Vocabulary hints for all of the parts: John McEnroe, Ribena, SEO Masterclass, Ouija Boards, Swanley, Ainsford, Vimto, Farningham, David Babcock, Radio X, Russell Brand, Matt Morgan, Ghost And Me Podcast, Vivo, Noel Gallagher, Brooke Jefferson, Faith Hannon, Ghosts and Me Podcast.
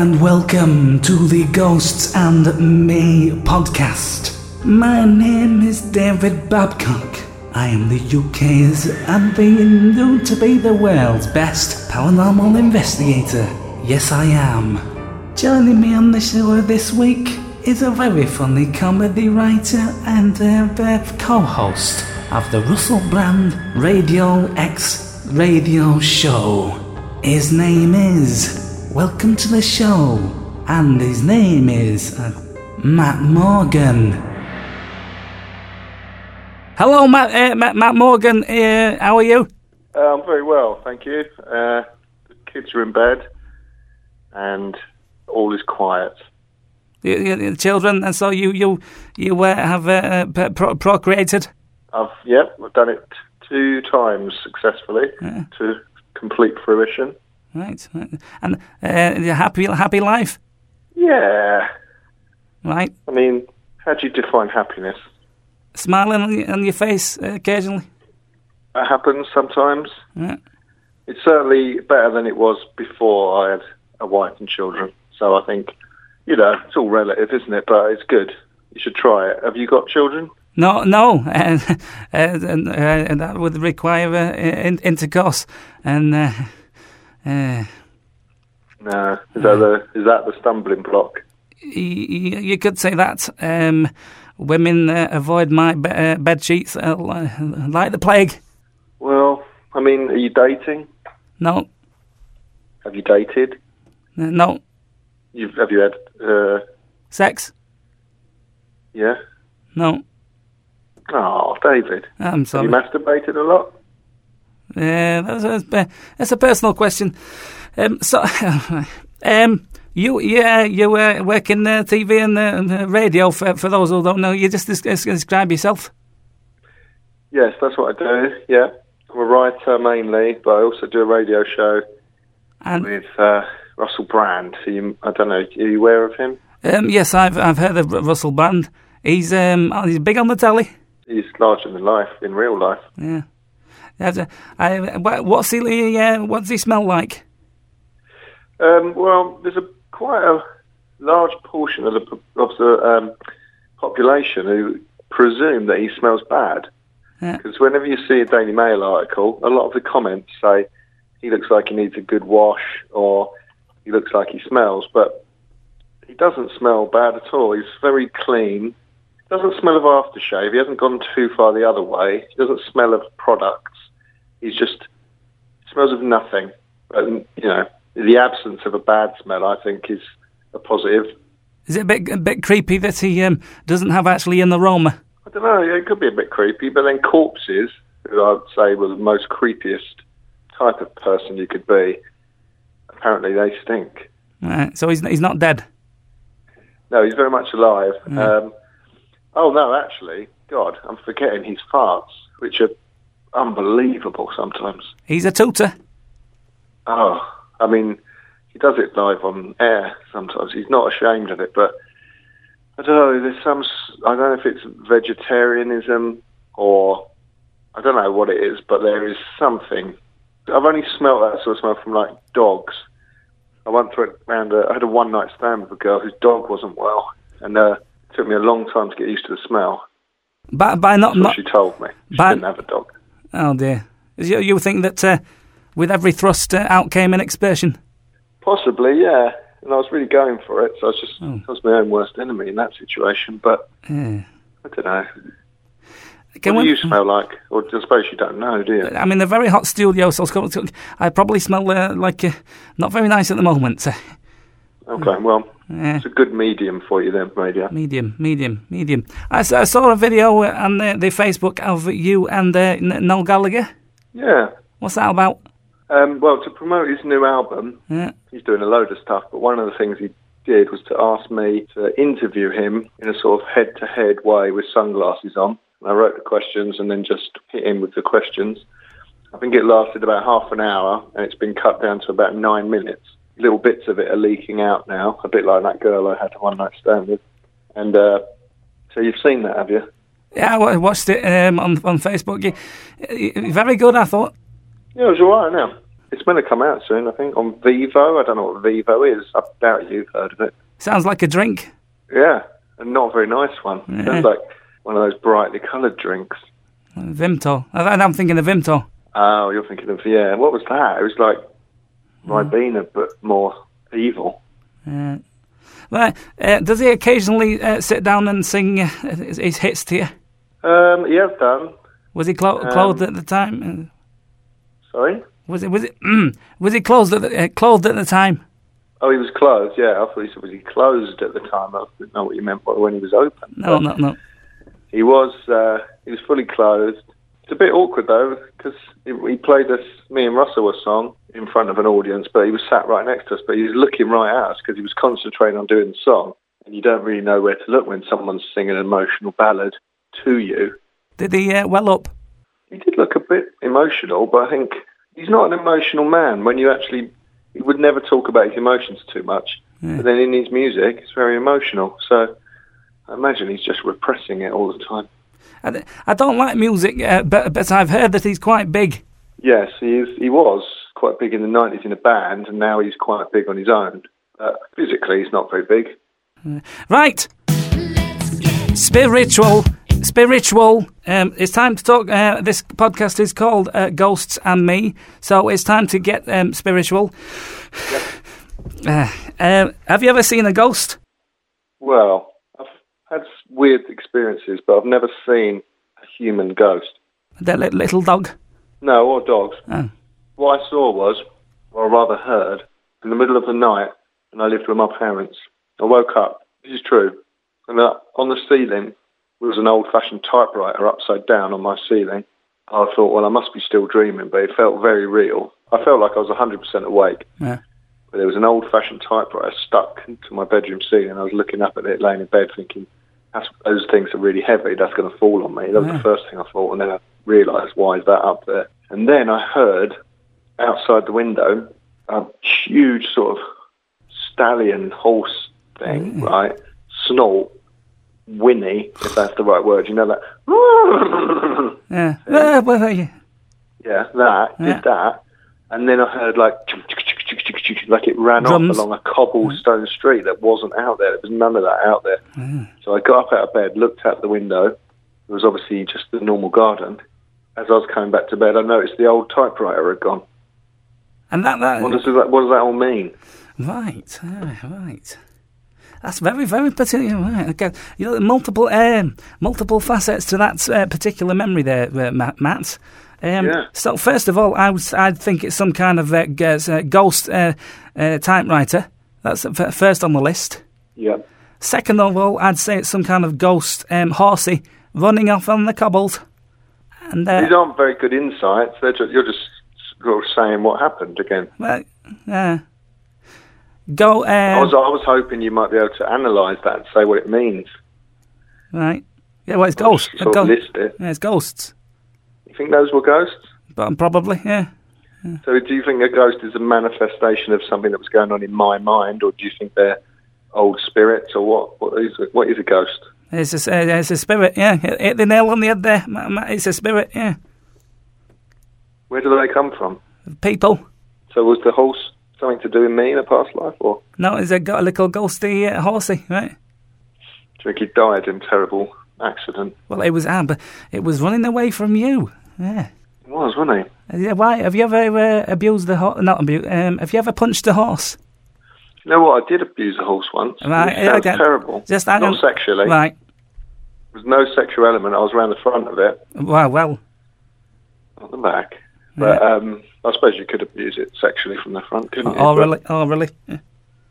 and welcome to the Ghosts and Me Podcast. My name is David Babcock. I am the UK's and being known to be the world's best paranormal investigator. Yes, I am. Joining me on the show this week is a very funny comedy writer and co-host of the Russell Brand Radio X radio show. His name is, welcome to the show, and his name is Matt Morgan. Hello, Matt Morgan, how are you? I'm very well, thank you. The kids are in bed, and all is quiet. The children, and so you have procreated? I've done it 2 times successfully to complete fruition. Right, and happy life. Yeah. Right. I mean, how do you define happiness? Smiling on your face occasionally. That happens sometimes. Yeah. It's certainly better than it was before I had a wife and children. So I think, you know, it's all relative, isn't it? But it's good. You should try it. Have you got children? No, and that would require intercourse. And no, is that the stumbling block? You could say that. Women avoid my bed sheets like the plague. Well, I mean, are you dating? No. Have you dated? No. Have you had sex? Yeah. No. Oh, David. I'm sorry. Have you masturbated a lot? Yeah, that's a personal question. You work in TV and radio. For those who don't know, you just describe yourself. Yes, that's what I do. Yeah, I'm a writer mainly, but I also do a radio show with Russell Brand. I don't know. Are you aware of him? Yes, I've heard of Russell Brand. He's big on the telly. He's larger than life in real life. Yeah. What's he smell like? Well, there's quite a large portion of the population who presume that he smells bad. Because whenever you see a Daily Mail article, a lot of the comments say he looks like he needs a good wash or he looks like he smells, but he doesn't smell bad at all. He's very clean. Doesn't smell of aftershave. He hasn't gone too far the other way. He doesn't smell of products. He's just smells of nothing. But, you know, the absence of a bad smell, I think, is a positive. Is it a bit creepy that he doesn't have actually an aroma? I don't know. It could be a bit creepy. But then corpses, who I would say were the most creepiest type of person you could be, apparently they stink. Right. So he's not dead. No, he's very much alive. Mm. Oh, no, actually, God, I'm forgetting his farts, which are unbelievable sometimes. He's a tooter. Oh, I mean, he does it live on air sometimes. He's not ashamed of it, but I don't know, I don't know if it's vegetarianism or I don't know what it is, but there is something. I've only smelled that sort of smell from, like, dogs. I once went round, I had a one-night stand with a girl whose dog wasn't well, and it took me a long time to get used to the smell. By not she told me. She didn't have a dog. Oh, dear. You think that with every thrust out came an expression? Possibly, yeah. And I was really going for it, so I was I was my own worst enemy in that situation, but I don't know. What do you smell like? Or I suppose you don't know, do you? I mean, they're very hot studio, so I probably smell like not very nice at the moment. Okay, well, it's a good medium for you then, radio. Medium. I saw a video on the Facebook of you and Noel Gallagher. Yeah. What's that about? Well, to promote his new album, he's doing a load of stuff, but one of the things he did was to ask me to interview him in a sort of head-to-head way with sunglasses on. I wrote the questions and then just hit him with the questions. I think it lasted about half an hour, and it's been cut down to about 9 minutes. Little bits of it are leaking out now, a bit like that girl I had a one-night stand with. And so you've seen that, have you? Yeah, I watched it on Facebook. Very good, I thought. Yeah, it was all right now. It It's going to come out soon, I think, on Vivo. I don't know what Vivo is. I doubt you've heard of it. Sounds like a drink. Yeah, and not a very nice one. Yeah. Sounds like one of those brightly coloured drinks. Vimto. I'm thinking of Vimto. Oh, you're thinking of, yeah. What was that? It was like Ribena, but more evil. Yeah. Right. Does he occasionally sit down and sing his hits to you? Yeah, I've done. Was he clothed at the time? Sorry? Was he clothed at the time? Oh, he was clothed, yeah. I thought he said, was he closed at the time? I didn't know what you meant by when he was open. No. He was fully clothed. It's a bit awkward, though, because he played us, me and Russell, a song in front of an audience, but he was sat right next to us, but he was looking right at us because he was concentrating on doing the song, and you don't really know where to look when someone's singing an emotional ballad to you. Did he well up? He did look a bit emotional, but I think he's not an emotional man. When you actually, he would never talk about his emotions too much. Yeah. But then in his music, it's very emotional. So I imagine he's just repressing it all the time. I don't like music, but I've heard that he's quite big. Yes, he was quite big in the 90s in a band, and now he's quite big on his own. Physically, he's not very big. Right. Spiritual. It's time to talk. This podcast is called Ghosts and Me, so it's time to get spiritual. Yep. Have you ever seen a ghost? Well, I've had weird experiences, but I've never seen a human ghost. That little dog? No, or dogs. Oh. What I saw was, or rather heard, in the middle of the night, and I lived with my parents, I woke up, this is true, and on the ceiling was an old-fashioned typewriter upside down on my ceiling. I thought, well, I must be still dreaming, but it felt very real. I felt like I was 100% awake. Yeah. But there was an old-fashioned typewriter stuck to my bedroom ceiling. I was looking up at it, laying in bed, thinking, those things are really heavy, that's going to fall on me. That was the first thing I thought, and then I realised, why is that up there? And then I heard, outside the window, a huge sort of stallion horse thing, right? Snort. Whinny, if that's the right word, you know that. Yeah. Did that, and then I heard like it ran drums off along a cobblestone street that wasn't out there. There was none of that out there. Yeah. So I got up out of bed, looked out the window. It was obviously just the normal garden. As I was coming back to bed, I noticed the old typewriter had gone. And that what does that all mean? Right, right. That's very, very particular. Right. Okay. You know, multiple facets to that particular memory there, Matt. Yeah. So, first of all, I'd think it's some kind of ghost typewriter. That's first on the list. Yeah. Second of all, I'd say it's some kind of ghost horsey running off on the cobbles. And these aren't very good insights. You're just sort of saying what happened again. Well, yeah. Go. I was hoping you might be able to analyse that and say what it means. Right. Yeah, well, it's ghosts. Yeah, it's ghosts. You think those were ghosts? But probably, yeah. So do you think a ghost is a manifestation of something that was going on in my mind, or do you think they're old spirits, or what? What is a ghost? It's a spirit, yeah. Hit the nail on the head there. It's a spirit, yeah. Where do they come from? People. So was the horse something to do with me in a past life, or? No, it's got a little ghosty horsey, right? Do you think he died in terrible accident? Well, it was Amber. It was running away from you. Yeah. It was, wasn't he? Yeah, why? Have you ever abused the horse? Not abused. Have you ever punched a horse? You know what? I did abuse a horse once. Right. It sounds terrible. Just not sexually. Right. There was no sexual element. I was around the front of it. Well. Not the back. But I suppose you could abuse it sexually from the front, couldn't you? Oh, really?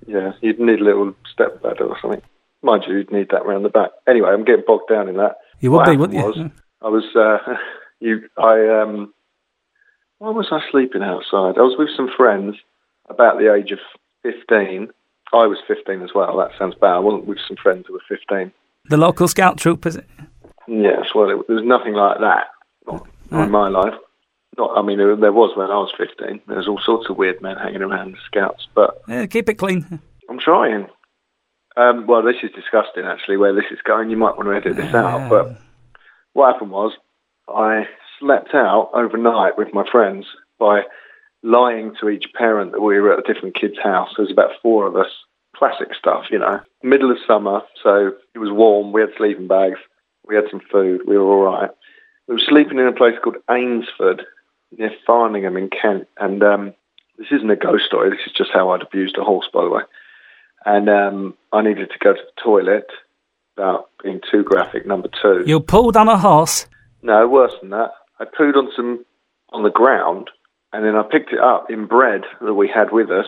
Yeah, you'd need a little step ladder or something. Mind you, you'd need that round the back. Anyway, I'm getting bogged down in that. You would be, wouldn't you? Why was I sleeping outside? I was with some friends about the age of 15. I was 15 as well. That sounds bad. I wasn't with some friends who were 15. The local scout troop, is it? Yes, well, there was nothing like that. Not in my life. I mean, there was when I was 15. There was all sorts of weird men hanging around, scouts, but... Yeah, keep it clean. I'm trying. Well, this is disgusting, actually, where this is going. You might want to edit this out, but what happened was I slept out overnight with my friends by lying to each parent that we were at a different kid's house. There was about four of us. Classic stuff, you know. Middle of summer, so it was warm. We had sleeping bags. We had some food. We were all right. We were sleeping in a place called Ainsford, near Farningham in Kent. And this isn't a ghost story. This is just how I'd abused a horse, by the way. And I needed to go to the toilet without being too graphic, number two. You pulled on a horse? No, worse than that. I pooed on some on the ground, and then I picked it up in bread that we had with us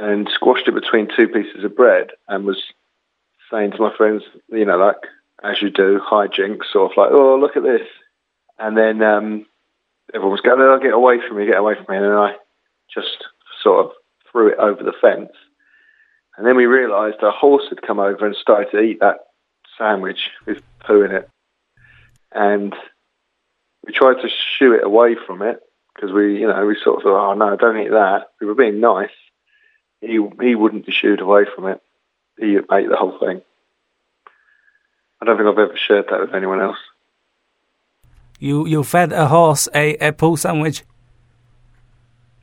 and squashed it between two pieces of bread and was saying to my friends, you know, like, as you do, hijinks, sort of like, oh, look at this. And then everyone was going, oh, get away from me. And then I just sort of threw it over the fence. And then we realised a horse had come over and started to eat that sandwich with poo in it. And we tried to shoo it away from it because we sort of thought, oh, no, don't eat that. We were being nice. He wouldn't be shooed away from it. He ate the whole thing. I don't think I've ever shared that with anyone else. You fed a horse a pool sandwich?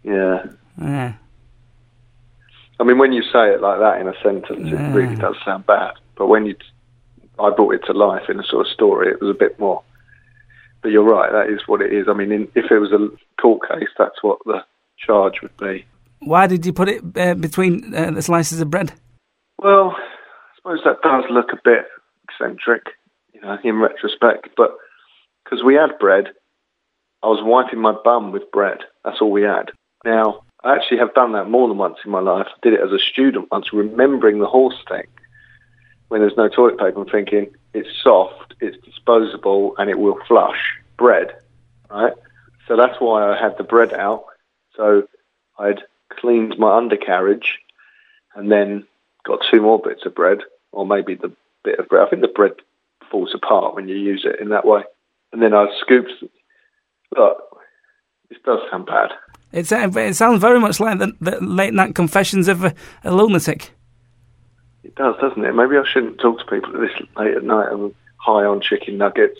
Yeah. Yeah. I mean, when you say it like that in a sentence, it really does sound bad. But when I brought it to life in a sort of story, it was a bit more. But you're right, that is what it is. I mean, if it was a court case, that's what the charge would be. Why did you put it between the slices of bread? Well, I suppose that does look a bit eccentric, you know, in retrospect. But because we had bread, I was wiping my bum with bread. That's all we had. Now, I actually have done that more than once in my life. I did it as a student once, remembering the horse thing when there's no toilet paper and thinking it's soft, it's disposable, and it will flush bread, right? So that's why I had the bread out. So I'd cleaned my undercarriage and then got two more bits of bread, or maybe the bit of bread. I think the bread falls apart when you use it in that way. And then I scooped. Look, this does sound bad. It sounds very much like the late-night confessions of a lunatic. It does, doesn't it? Maybe I shouldn't talk to people this late at night. I'm high on chicken nuggets.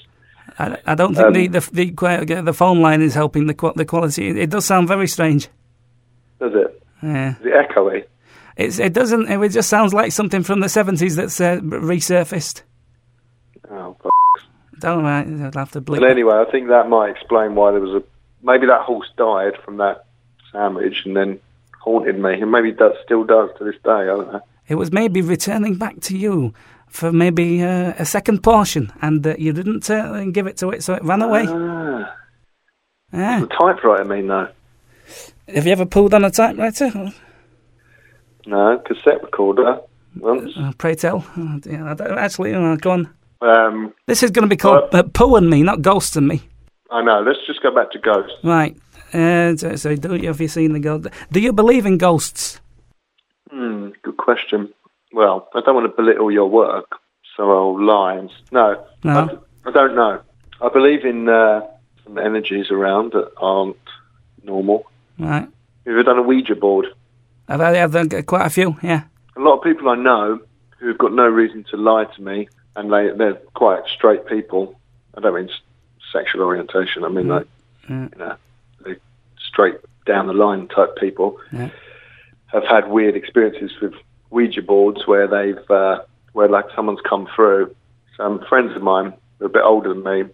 I don't think the phone line is helping the quality. It does sound very strange. Does it? Yeah. Is it echoey? It doesn't. It just sounds like something from the 70s that's resurfaced. Oh, don't mind. I'll have to bleep. But anyway, I think that might explain why there was maybe that horse died from that sandwich and then haunted me. And maybe that still does to this day, I don't know. It was maybe returning back to you for maybe a second portion and you didn't give it to it, so it ran away. Yeah. The typewriter, I mean, though. Have you ever pulled on a typewriter? No, cassette recorder once. Pray tell. Oh, yeah, I don't, actually, go on. This is going to be called Poo and Me, not Ghosts and Me. I know. Let's just go back to ghosts. Right. So have you seen the ghost? Do you believe in ghosts? Good question. Well, I don't want to belittle your work, so I'll lie. No. I don't know. I believe in some energies around that aren't normal. Right. Have you ever done a Ouija board? I've done quite a few, yeah. A lot of people I know who've got no reason to lie to me, and they're quite straight people. I don't mean sexual orientation. I mean, like straight down the line type people have had weird experiences with Ouija boards where they've where someone's come through. Some friends of mine, they're a bit older than me,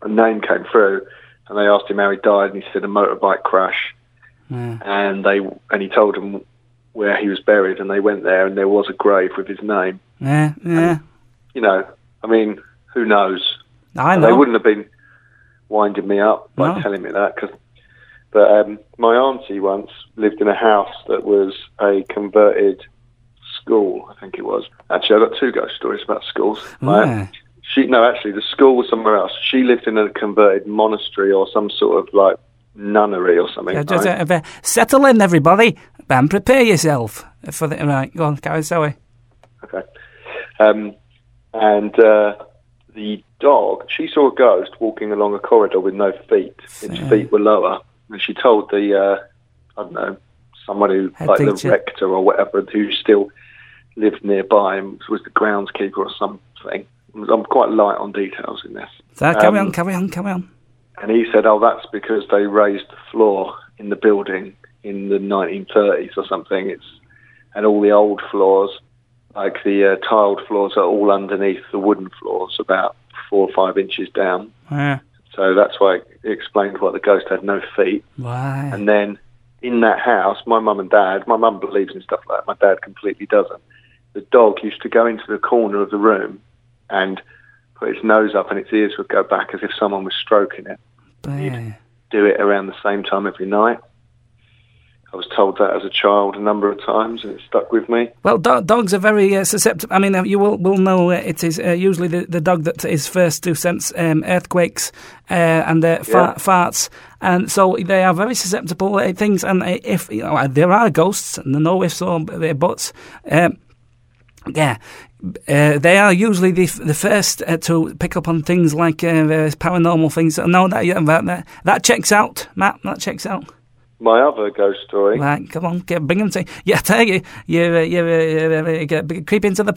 a name came through, and they asked him how he died, and he said a motorbike crash, and he told them where he was buried, and they went there, and there was a grave with his name. Yeah, yeah. And, you know, I mean, who knows? I know. And they wouldn't have been winding me up by telling me that. But my auntie once lived in a house that was a converted school, I think it was. Actually, I've got two ghost stories about schools. Yeah. Actually, the school was somewhere else. She lived in a converted monastery or some sort of, like, nunnery or something. Yeah, just, right? Settle in, everybody, and prepare yourself for the... Right, go on, carry away. Okay. The dog, she saw a ghost walking along a corridor with no feet. Its feet were lower. And she told someone who, like the rector or whatever, who still lived nearby and was the groundskeeper or something. I'm quite light on details in this. So carry on. And he said, oh, that's because they raised the floor in the building in the 1930s or something. And all the old floors, like the tiled floors, are all underneath the wooden floors, about 4 or 5 inches down. Yeah. So that's why it explained why the ghost had no feet. Wow. And then in that house, my mum believes in stuff like that, my dad completely doesn't. The dog used to go into the corner of the room and put its nose up and its ears would go back as if someone was stroking it. Yeah. He'd do it around the same time every night. I was told that as a child a number of times, and it stuck with me. Well, dogs are very susceptible. I mean, you will know it is usually the dog that is first to sense earthquakes and farts, and so they are very susceptible to things. And if there are ghosts, and no ifs or buts, they are usually the first to pick up on things like paranormal things. No, that checks out, Matt. That checks out. My other ghost story. Right, come on, bring them to you. Yeah, I tell you, you creep into the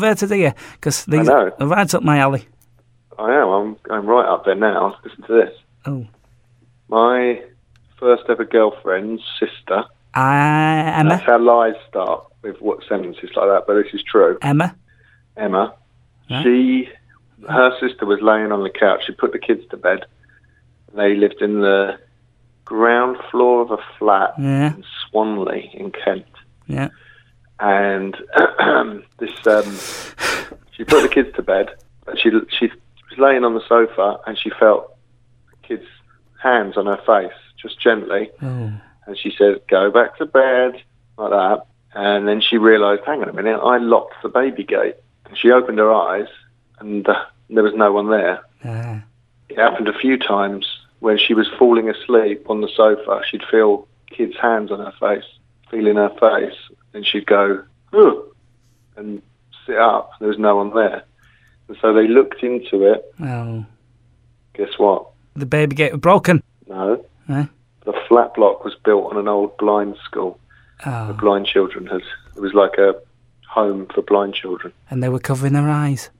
converter, do you? Cause these are right up my alley. I am. I'm right up there now. Listen to this. Oh. My first ever girlfriend's sister. Emma. That's how lies start with what sentences like that, but this is true. Emma. Yeah. Her sister was laying on the couch. She put the kids to bed. They lived in the ground floor of a flat in Swanley in Kent. Yeah. And she put the kids to bed. She was laying on the sofa and she felt the kids' hands on her face, just gently. Oh. And she said, "Go back to bed," like that. And then she realised, hang on a minute, I locked the baby gate. And she opened her eyes and there was no one there. Yeah. It happened a few times when she was falling asleep on the sofa. She'd feel kids' hands on her face, feeling her face, and she'd go, "Ugh," and sit up. There was no one there. And so they looked into it. Oh. Guess what? The baby gate was broken. No. Eh? The flat block was built on an old blind school. Oh. The blind children it was like a home for blind children. And they were covering their eyes.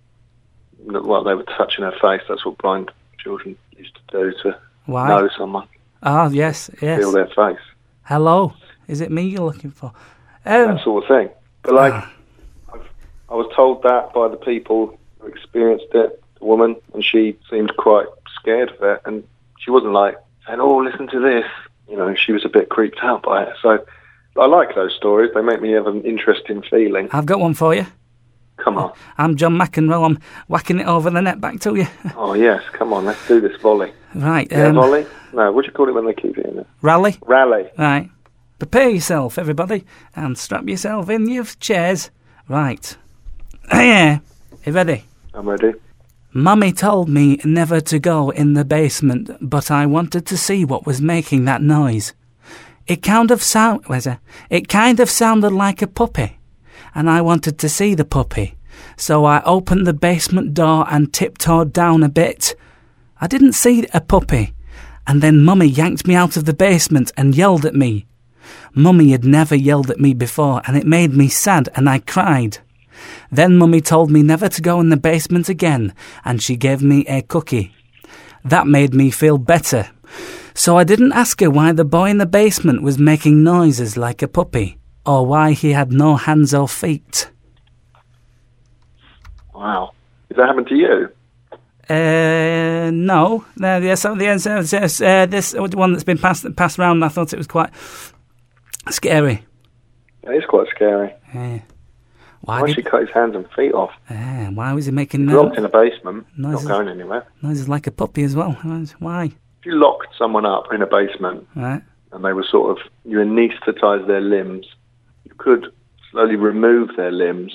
Well, they were touching her face. That's what blind children used to do to know someone. Ah, yes. Feel their face. Hello, is it me you're looking for? That sort of thing. But I was told that by the people who experienced it, the woman, and she seemed quite scared of it. And she wasn't like saying, "Oh, listen to this." You know, she was a bit creeped out by it. So I like those stories. They make me have an interesting feeling. I've got one for you. Come on. I'm John McEnroe. I'm whacking it over the net back to you. Oh, yes. Come on. Let's do this volley. Right. Volley? No, what do you call it when they keep it in there? Rally. Rally. Right. Prepare yourself, everybody, and strap yourself in your chairs. Right. Yeah. You ready? I'm ready. Mummy told me never to go in the basement, but I wanted to see what was making that noise. It kind of sounded like a puppy. And I wanted to see the puppy, so I opened the basement door and tiptoed down a bit. I didn't see a puppy, and then Mummy yanked me out of the basement and yelled at me. Mummy had never yelled at me before, and it made me sad, and I cried. Then Mummy told me never to go in the basement again, and she gave me a cookie. That made me feel better, so I didn't ask her why the boy in the basement was making noises like a puppy, or why he had no hands or feet. Wow. Did that happen to you? No. This one that's been passed around, I thought it was quite scary. It is quite scary. Why did she cut his hands and feet off? Why was he making noises? Locked in a basement, noises, not going anywhere. Noises like a puppy as well. Why? If you locked someone up in a basement, right, and they were you anaesthetised their limbs, you could slowly remove their limbs.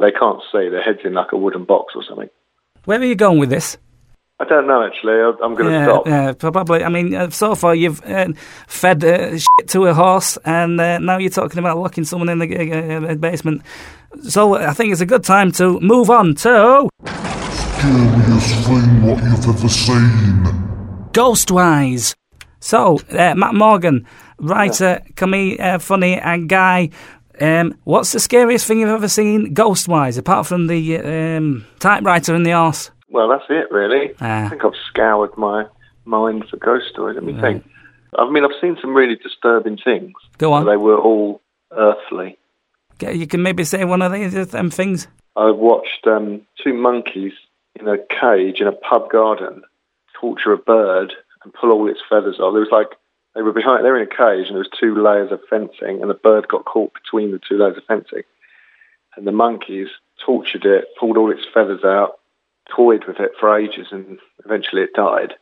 They can't see, their head's in like a wooden box or something. Where are you going with this? I don't know, actually. I'm going to stop. Yeah, probably. I mean, so far you've fed shit to a horse, and now you're talking about locking someone in the basement. So I think it's a good time to move on to... Scariest thing what you've ever seen. Ghostwise. So, Matt Morgan, writer, comedy, funny, and guy. What's the scariest thing you've ever seen, ghost-wise, apart from the typewriter and the arse? Well, that's it, really. I think I've scoured my mind for ghost stories. Let me think. I mean, I've seen some really disturbing things. Go on. They were all earthly. You can maybe say one of these things. I watched two monkeys in a cage in a pub garden torture a bird and pull all its feathers off. It was like they were in a cage, and there was two layers of fencing, and the bird got caught between the two layers of fencing. And the monkeys tortured it, pulled all its feathers out, toyed with it for ages, and eventually it died.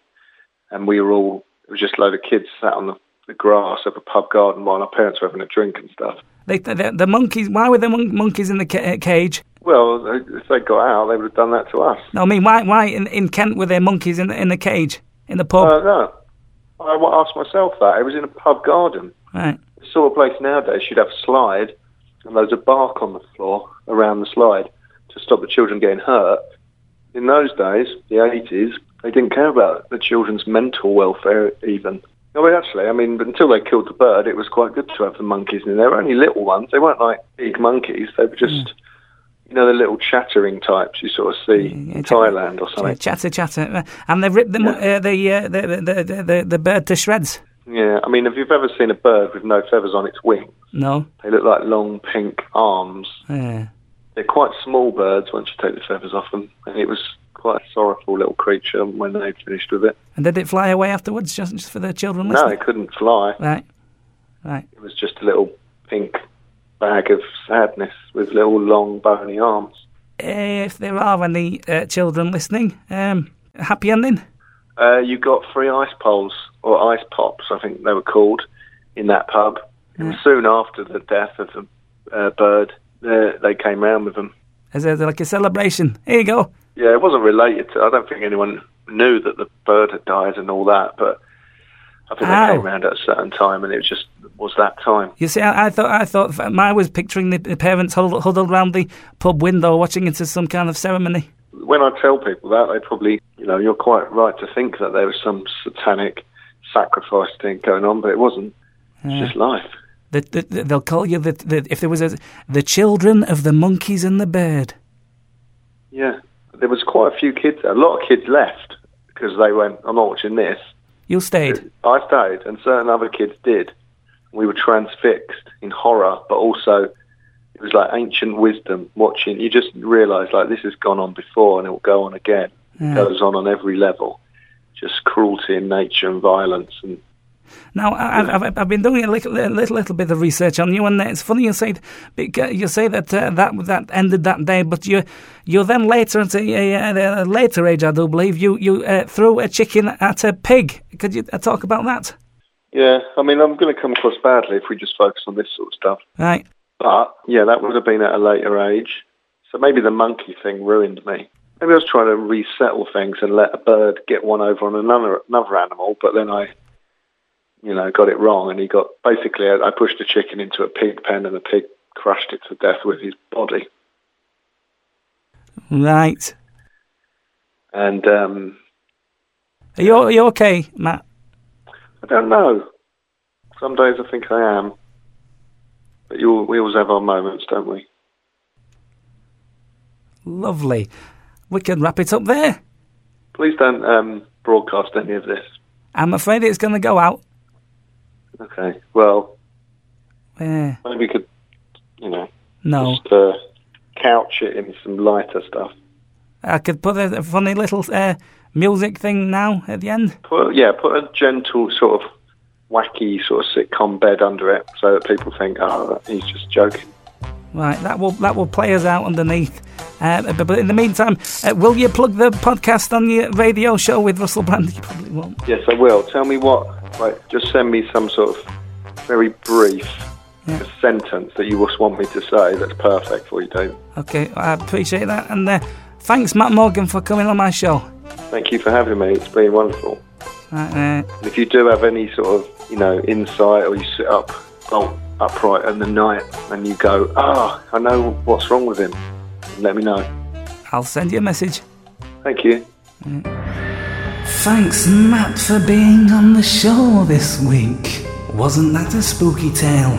And it was just a load of kids sat on the grass of a pub garden while our parents were having a drink and stuff. The monkeys, why were the monkeys in the cage? Well, if they got out, they would have done that to us. No, I mean, why in Kent were there monkeys in the cage, in the pub? No, I asked myself that. It was in a pub garden. Right. The sort of place nowadays, you'd have a slide and loads of bark on the floor around the slide to stop the children getting hurt. In those days, the 80s, they didn't care about the children's mental welfare even. No, actually, I mean, until they killed the bird, it was quite good to have the monkeys in there. They were only little ones. They weren't like big monkeys. They were just, the little chattering types you sort of see in Thailand or something. Chatter. And they ripped the bird to shreds. Yeah, I mean, have you ever seen a bird with no feathers on its wings? No. They look like long pink arms. Yeah. They're quite small birds once you take the feathers off them. And it was quite a sorrowful little creature when they finished with it. And did it fly away afterwards, just for the children listening? No, it couldn't fly. Right. It was just a little pink bag of sadness with little long bony arms. If there are any children listening, happy ending? You got free ice poles, or ice pops, I think they were called, in that pub. It was soon after the death of the bird, they came round with them. Is it like a celebration? Here you go. Yeah, it wasn't related to... I don't think anyone knew that the bird had died and all that, but I think they came around at a certain time, and it just was that time. You see, I thought I was picturing the parents huddled round the pub window watching into some kind of ceremony. When I tell people that, they probably... you're quite right to think that there was some satanic sacrifice thing going on, but it wasn't. It's just life. They'll call you, if there was the children of the monkeys and the bird. Yeah. There was quite a few kids. A lot of kids left because they went, I'm not watching this. You stayed? I stayed, and certain other kids did. We were transfixed in horror, but also it was like ancient wisdom watching. You just realise, like, this has gone on before and it will go on again. Yeah. It goes on every level. Just cruelty in nature and violence. And now, I've been doing a little bit of research on you, and it's funny you say that that ended that day, but you then later, at a later age, I do believe, you threw a chicken at a pig. Could you talk about that? Yeah, I mean, I'm going to come across badly if we just focus on this sort of stuff. Right. But, yeah, that would have been at a later age, so maybe the monkey thing ruined me. Maybe I was trying to resettle things and let a bird get one over on another animal, but then I... got it wrong, and he got... Basically, I pushed a chicken into a pig pen, and the pig crushed it to death with his body. Right. And, Are you okay, Matt? I don't know. Some days I think I am. But we always have our moments, don't we? Lovely. We can wrap it up there. Please don't broadcast any of this. I'm afraid it's going to go out. Okay, well, maybe we could, just couch it in some lighter stuff. I could put a funny little music thing now at the end. Put a gentle sort of wacky sort of sitcom bed under it so that people think, oh, he's just joking. Right, that will play us out underneath. But in the meantime, will you plug the podcast on your radio show with Russell Brand? You probably won't. Yes, I will. Tell me what... just send me some sort of very brief sentence that you just want me to say that's perfect for you, David. Okay, I appreciate that. And thanks, Matt Morgan, for coming on my show. Thank you for having me. It's been wonderful. Right. If you do have any sort of, insight, or you sit up upright in the night and you go, I know what's wrong with him, let me know. I'll send you a message. Thank you. Thanks, Matt, for being on the show this week. Wasn't that a spooky tale?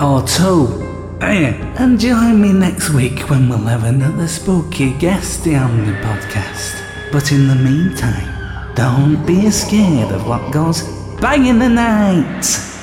Or two. And join me next week when we'll have another spooky guest on the podcast. But in the meantime, Don't be scared of what goes bang in the night.